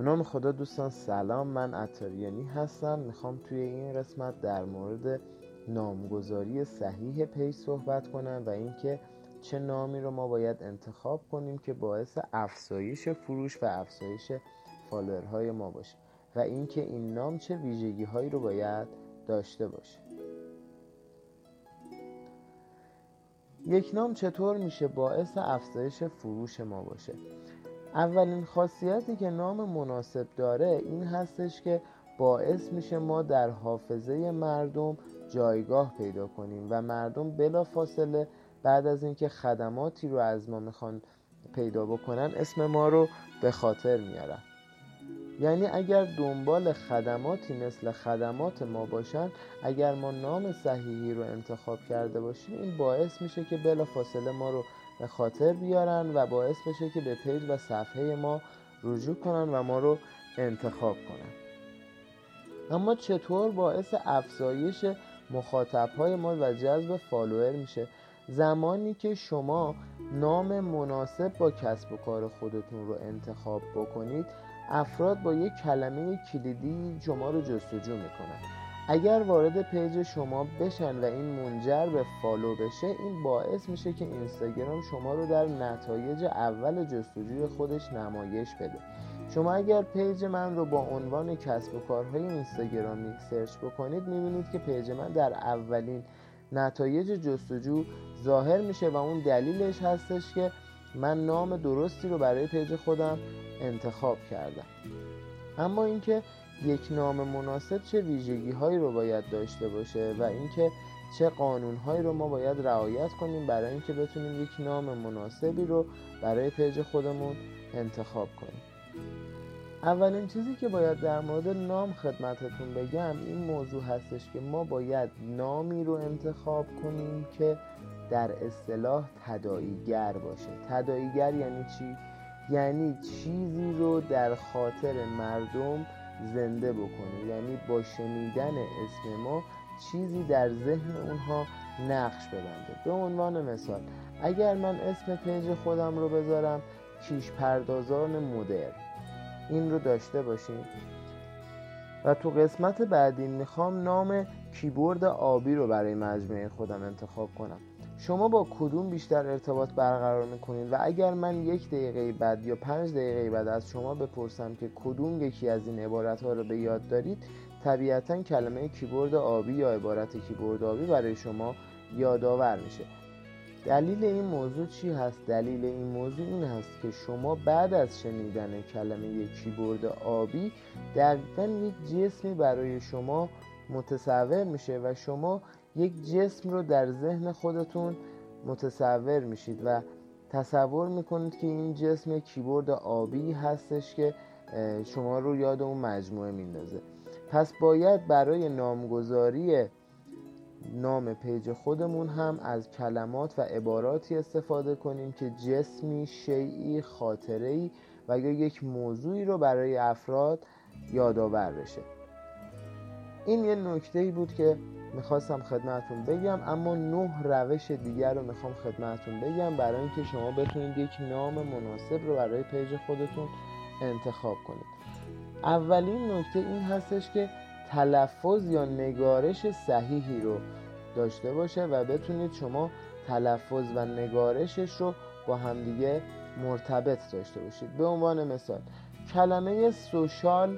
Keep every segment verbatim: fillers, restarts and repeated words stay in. به نام خدا دوستان سلام، من عطاریانی هستم. میخوام توی این قسمت در مورد نامگذاری صحیح پیج صحبت کنم و اینکه چه نامی رو ما باید انتخاب کنیم که باعث افزایش فروش و افزایش فالوورهای ما باشه و اینکه این نام چه ویژگی هایی رو باید داشته باشه. یک نام چطور میشه باعث افزایش فروش ما باشه؟ اولین خاصیتی که نام مناسب داره این هستش که باعث میشه ما در حافظه مردم جایگاه پیدا کنیم و مردم بلافاصله بعد از اینکه خدماتی رو از ما میخوان پیدا بکنن اسم ما رو به خاطر میارن. یعنی اگر دنبال خدماتی مثل خدمات ما باشن، اگر ما نام صحیحی رو انتخاب کرده باشیم، این باعث میشه که بلافاصله ما رو به خاطر بیارن و باعث بشه که به پیج و صفحه ما رجوع کنن و ما رو انتخاب کنن. اما چطور باعث افزایش مخاطب‌های ما و جذب فالوور میشه؟ زمانی که شما نام مناسب با کسب و کار خودتون رو انتخاب بکنید، افراد با یک کلمه کلیدی شما رو جستجو میکنن. اگر وارد پیج شما بشن و این منجر به فالو بشه، این باعث میشه که اینستاگرام شما رو در نتایج اول جستجوی خودش نمایش بده. شما اگر پیج من رو با عنوان کسب و کارهای اینستاگرامی سرچ بکنید، میبینید که پیج من در اولین نتایج جستجو ظاهر میشه و اون دلیلش هستش که من نام درستی رو برای پیج خودم انتخاب کردم. اما اینکه یک نام مناسب چه ویژگی هایی رو باید داشته باشه و اینکه چه قانون هایی رو ما باید رعایت کنیم برای اینکه بتونیم یک نام مناسبی رو برای پیج خودمون انتخاب کنیم. اولین چیزی که باید در مورد نام خدمتتون بگم این موضوع هستش که ما باید نامی رو انتخاب کنیم که در اصطلاح تداعیگر باشه. تداعیگر یعنی چی؟ یعنی چیزی رو در خاطر مردم زنده بکنه، یعنی با شنیدن اسم ما چیزی در ذهن اونها نقش ببنده. به عنوان مثال اگر من اسم پیج خودم رو بذارم کیش پردازان مدرن، این رو داشته باشیم و تو قسمت بعدی میخوام نام کیبورد آبی رو برای مجموعه خودم انتخاب کنم. شما با کدوم بیشتر ارتباط برقرار میکنید و اگر من یک دقیقه بعد یا پنج دقیقه بعد از شما بپرسم که کدوم یکی از این عبارت ها رو به یاد دارید، طبیعتا کلمه کیبورد آبی یا عبارت کیبورد آبی برای شما یادآور میشه. دلیل این موضوع چی هست؟ دلیل این موضوع این هست که شما بعد از شنیدن کلمه کیبورد آبی دقیقاً یک جسمی برای شما متصور میشه و شما یک جسم رو در ذهن خودتون متصور میشید و تصور میکنید که این جسم کیبورد آبی هستش که شما رو یاد اون مجموعه میندازه. پس باید برای نامگذاری نام پیج خودمون هم از کلمات و عباراتی استفاده کنیم که جسمی، شیئی، خاطره‌ای و یا یک موضوعی رو برای افراد یادآور بشه. این یه نکته‌ای بود که میخواستم خدمتون بگم، اما نه روش دیگر رو میخوام خدمتون بگم برای اینکه شما بتونید یک نام مناسب رو برای پیج خودتون انتخاب کنید. اولین نکته این هستش که تلفظ یا نگارش صحیحی رو داشته باشه و بتونید شما تلفظ و نگارشش رو با همدیگه مرتبط داشته باشید. به عنوان مثال کلمه سوشال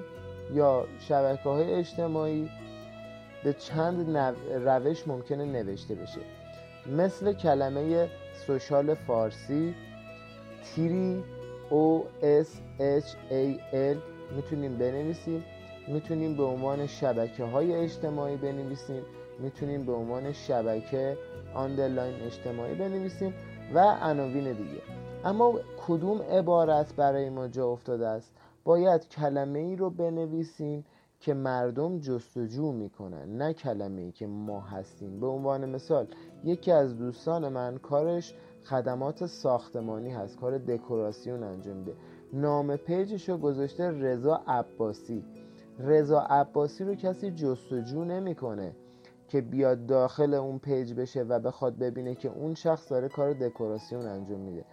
یا شبکه‌های اجتماعی به چند روش ممکنه نوشته بشه، مثل کلمه سوشال فارسی تیری او اس اچ ای ال میتونیم بنویسیم، میتونیم به عنوان شبکه‌های اجتماعی بنویسیم، میتونیم به عنوان شبکه آندرلاین اجتماعی بنویسیم و عناوین دیگه. اما کدوم عبارت برای ما جا افتاده است؟ باید کلمه‌ای رو بنویسیم که مردم جستجو میکنن، نه کلمه‌ای که ما هستیم. به عنوان مثال یکی از دوستان من کارش خدمات ساختمانی هست، کار دکوراسیون انجام میده، نام پیجش رو گذاشته رضا عباسی. رضا عباسی رو کسی جستجو نمیکنه که بیاد داخل اون پیج بشه و بخواد ببینه که اون شخص داره کار دکوراسیون انجام میده.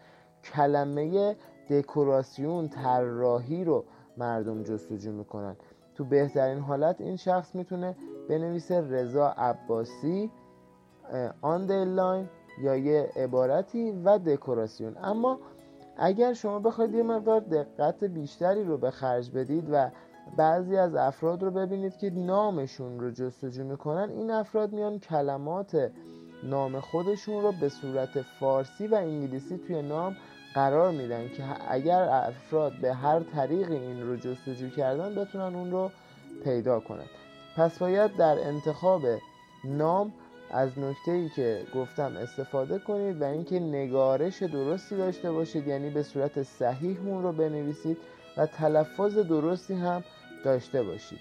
کلمه دکوراسیون، طراحی رو مردم جستجو میکنن. تو بهترین حالت این شخص میتونه بنویسه رضا عباسی آندرلاین یا یه عبارتی و دکوراسیون. اما اگر شما بخواید یه مقدار دقت بیشتری رو به خرج بدید و بعضی از افراد رو ببینید که نامشون رو جستجو میکنن، این افراد میان کلمات نام خودشون رو به صورت فارسی و انگلیسی توی نام قرار میدن که اگر افراد به هر طریقی این رو جستجو کردن بتونن اون رو پیدا کنن. پس باید در انتخاب نام از نکته‌ای که گفتم استفاده کنید و اینکه نگارش درستی داشته باشید، یعنی به صورت صحیح اون رو بنویسید و تلفظ درستی هم داشته باشید.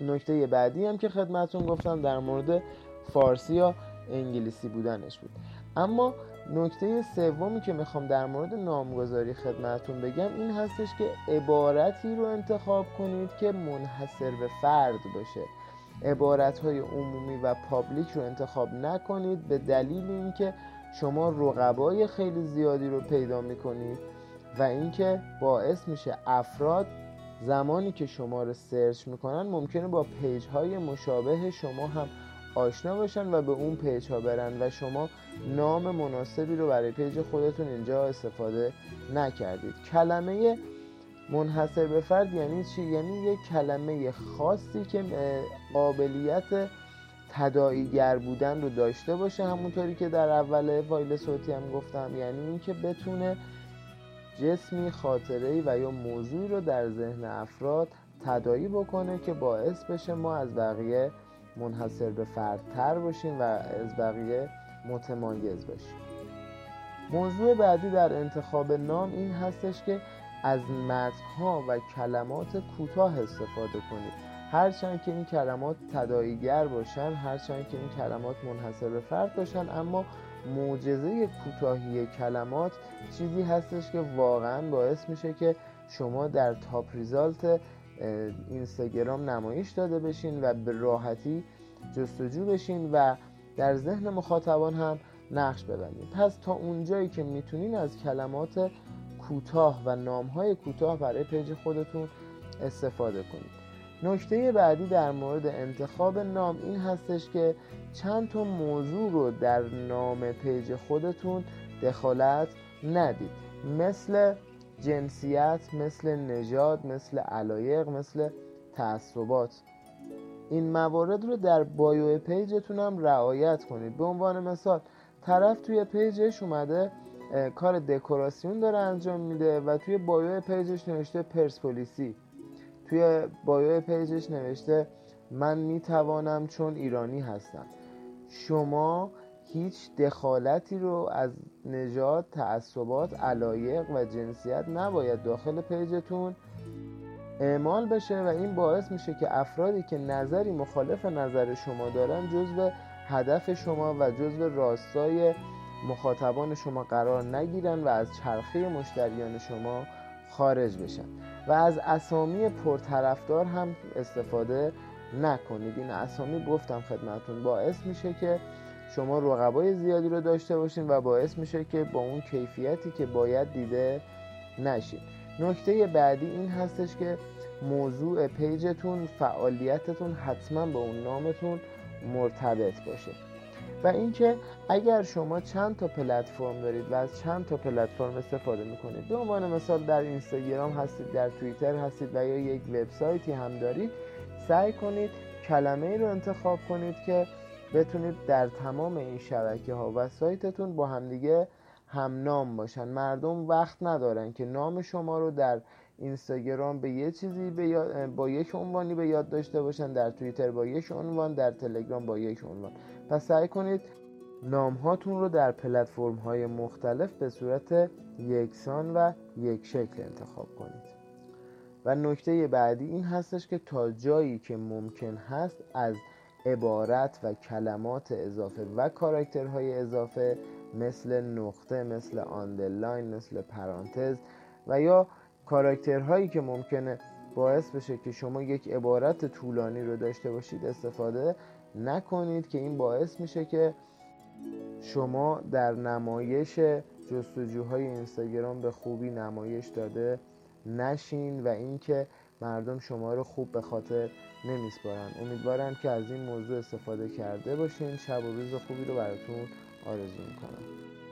نکته بعدی هم که خدمتتون گفتم در مورد فارسی یا انگلیسی بودنش بود. اما نکته سومی که میخوام در مورد نامگذاری خدمتتون بگم این هستش که عبارتی رو انتخاب کنید که منحصر به فرد باشه. عبارت‌های عمومی و پابلیک رو انتخاب نکنید به دلیل اینکه شما رقبای خیلی زیادی رو پیدا میکنید و اینکه باعث میشه افراد زمانی که شما رو سرچ میکنن ممکنه با پیج‌های مشابه شما هم آشنا باشن و به اون پیج‌ها برن و شما نام مناسبی رو برای پیج خودتون اینجا استفاده نکردید. کلمه منحصر به فرد یعنی چی؟ یعنی یک کلمه خاصی که قابلیت تداعیگر بودن رو داشته باشه، همونطوری که در اول فایل صوتی هم گفتم، یعنی این که بتونه جسمی، خاطره‌ای و یا موضوعی رو در ذهن افراد تداعی بکنه که باعث بشه ما از بقیه منحصر به فردتر باشیم و از بقیه متمایز باشیم. موضوع بعدی در انتخاب نام این هستش که از متن‌ها و کلمات کوتاه استفاده کنید. هرچند که این کلمات تداعیگر باشن، هرچند که این کلمات منحصر به فرد باشن، اما معجزه کوتاهی کلمات چیزی هستش که واقعاً باعث میشه که شما در تاپ ریزالت اینستاگرام نمایش داده بشین و به راحتی جستجو بشین و در ذهن مخاطبان هم نقش ببندید. پس تا اونجایی که میتونین از کلمات کوتاه و نام‌های کوتاه برای پیج خودتون استفاده کنید. نکته بعدی در مورد انتخاب نام این هستش که چند تا موضوع رو در نام پیج خودتون دخالت ندید، مثل جنسیت، مثل نژاد، مثل علایق، مثل تعصبات. این موارد رو در بایو پیجتون هم رعایت کنید. به عنوان مثال طرف توی پیجش اومده کار دکوراسیون داره انجام میده و توی بایو پیجش نوشته پرسپولیسی، توی بایو پیجش نوشته من میتوانم چون ایرانی هستم. شما هیچ دخالتی رو از نژاد، تعصبات، علایق و جنسیت نباید داخل پیجتون اعمال بشه و این باعث میشه که افرادی که نظری مخالف نظر شما دارن جزو هدف شما و جزو راستای مخاطبان شما قرار نگیرن و از چرخه مشتریان شما خارج بشن. و از اسامی پرطرفدار هم استفاده نکنید. این اسامی گفتم خدمتتون باعث میشه که شما رقبای زیادی رو داشته باشین و باعث میشه که با اون کیفیتی که باید دیده نشین. نکته بعدی این هستش که موضوع پیجتون، فعالیتتون حتما با اون نامتون مرتبط باشه و اینکه اگر شما چند تا پلتفرم دارید و از چند تا پلتفرم استفاده میکنید، به عنوان مثال در اینستاگرام هستید، در توییتر هستید و یا یک وبسایتی هم دارید، سعی کنید کلمه‌ای رو انتخاب کنید که بتونید در تمام این شبکه‌ها و سایتتون با همدیگه هم نام باشن. مردم وقت ندارن که نام شما رو در اینستاگرام به یه چیزی به یا... با یک عنوانی به یاد داشته باشن، در توییتر با یک عنوان، در تلگرام با یک عنوان. پس سعی کنید نام هاتون رو در پلتفرم های مختلف به صورت یکسان و یک شکل انتخاب کنید. و نکته بعدی این هستش که تا جایی که ممکن هست از عبارت و کلمات اضافه و کاراکترهای اضافه مثل نقطه، مثل آندرلاین، مثل پرانتز و یا کاراکترهایی که ممکنه باعث بشه که شما یک عبارت طولانی رو داشته باشید استفاده نکنید که این باعث میشه که شما در نمایش جستجوهای اینستاگرام به خوبی نمایش داده نشین و اینکه مردم شما رو خوب به خاطر نمیسپارن. امیدوارم که از این موضوع استفاده کرده باشین. شب و روز خوبی رو براتون آرزو میکنم.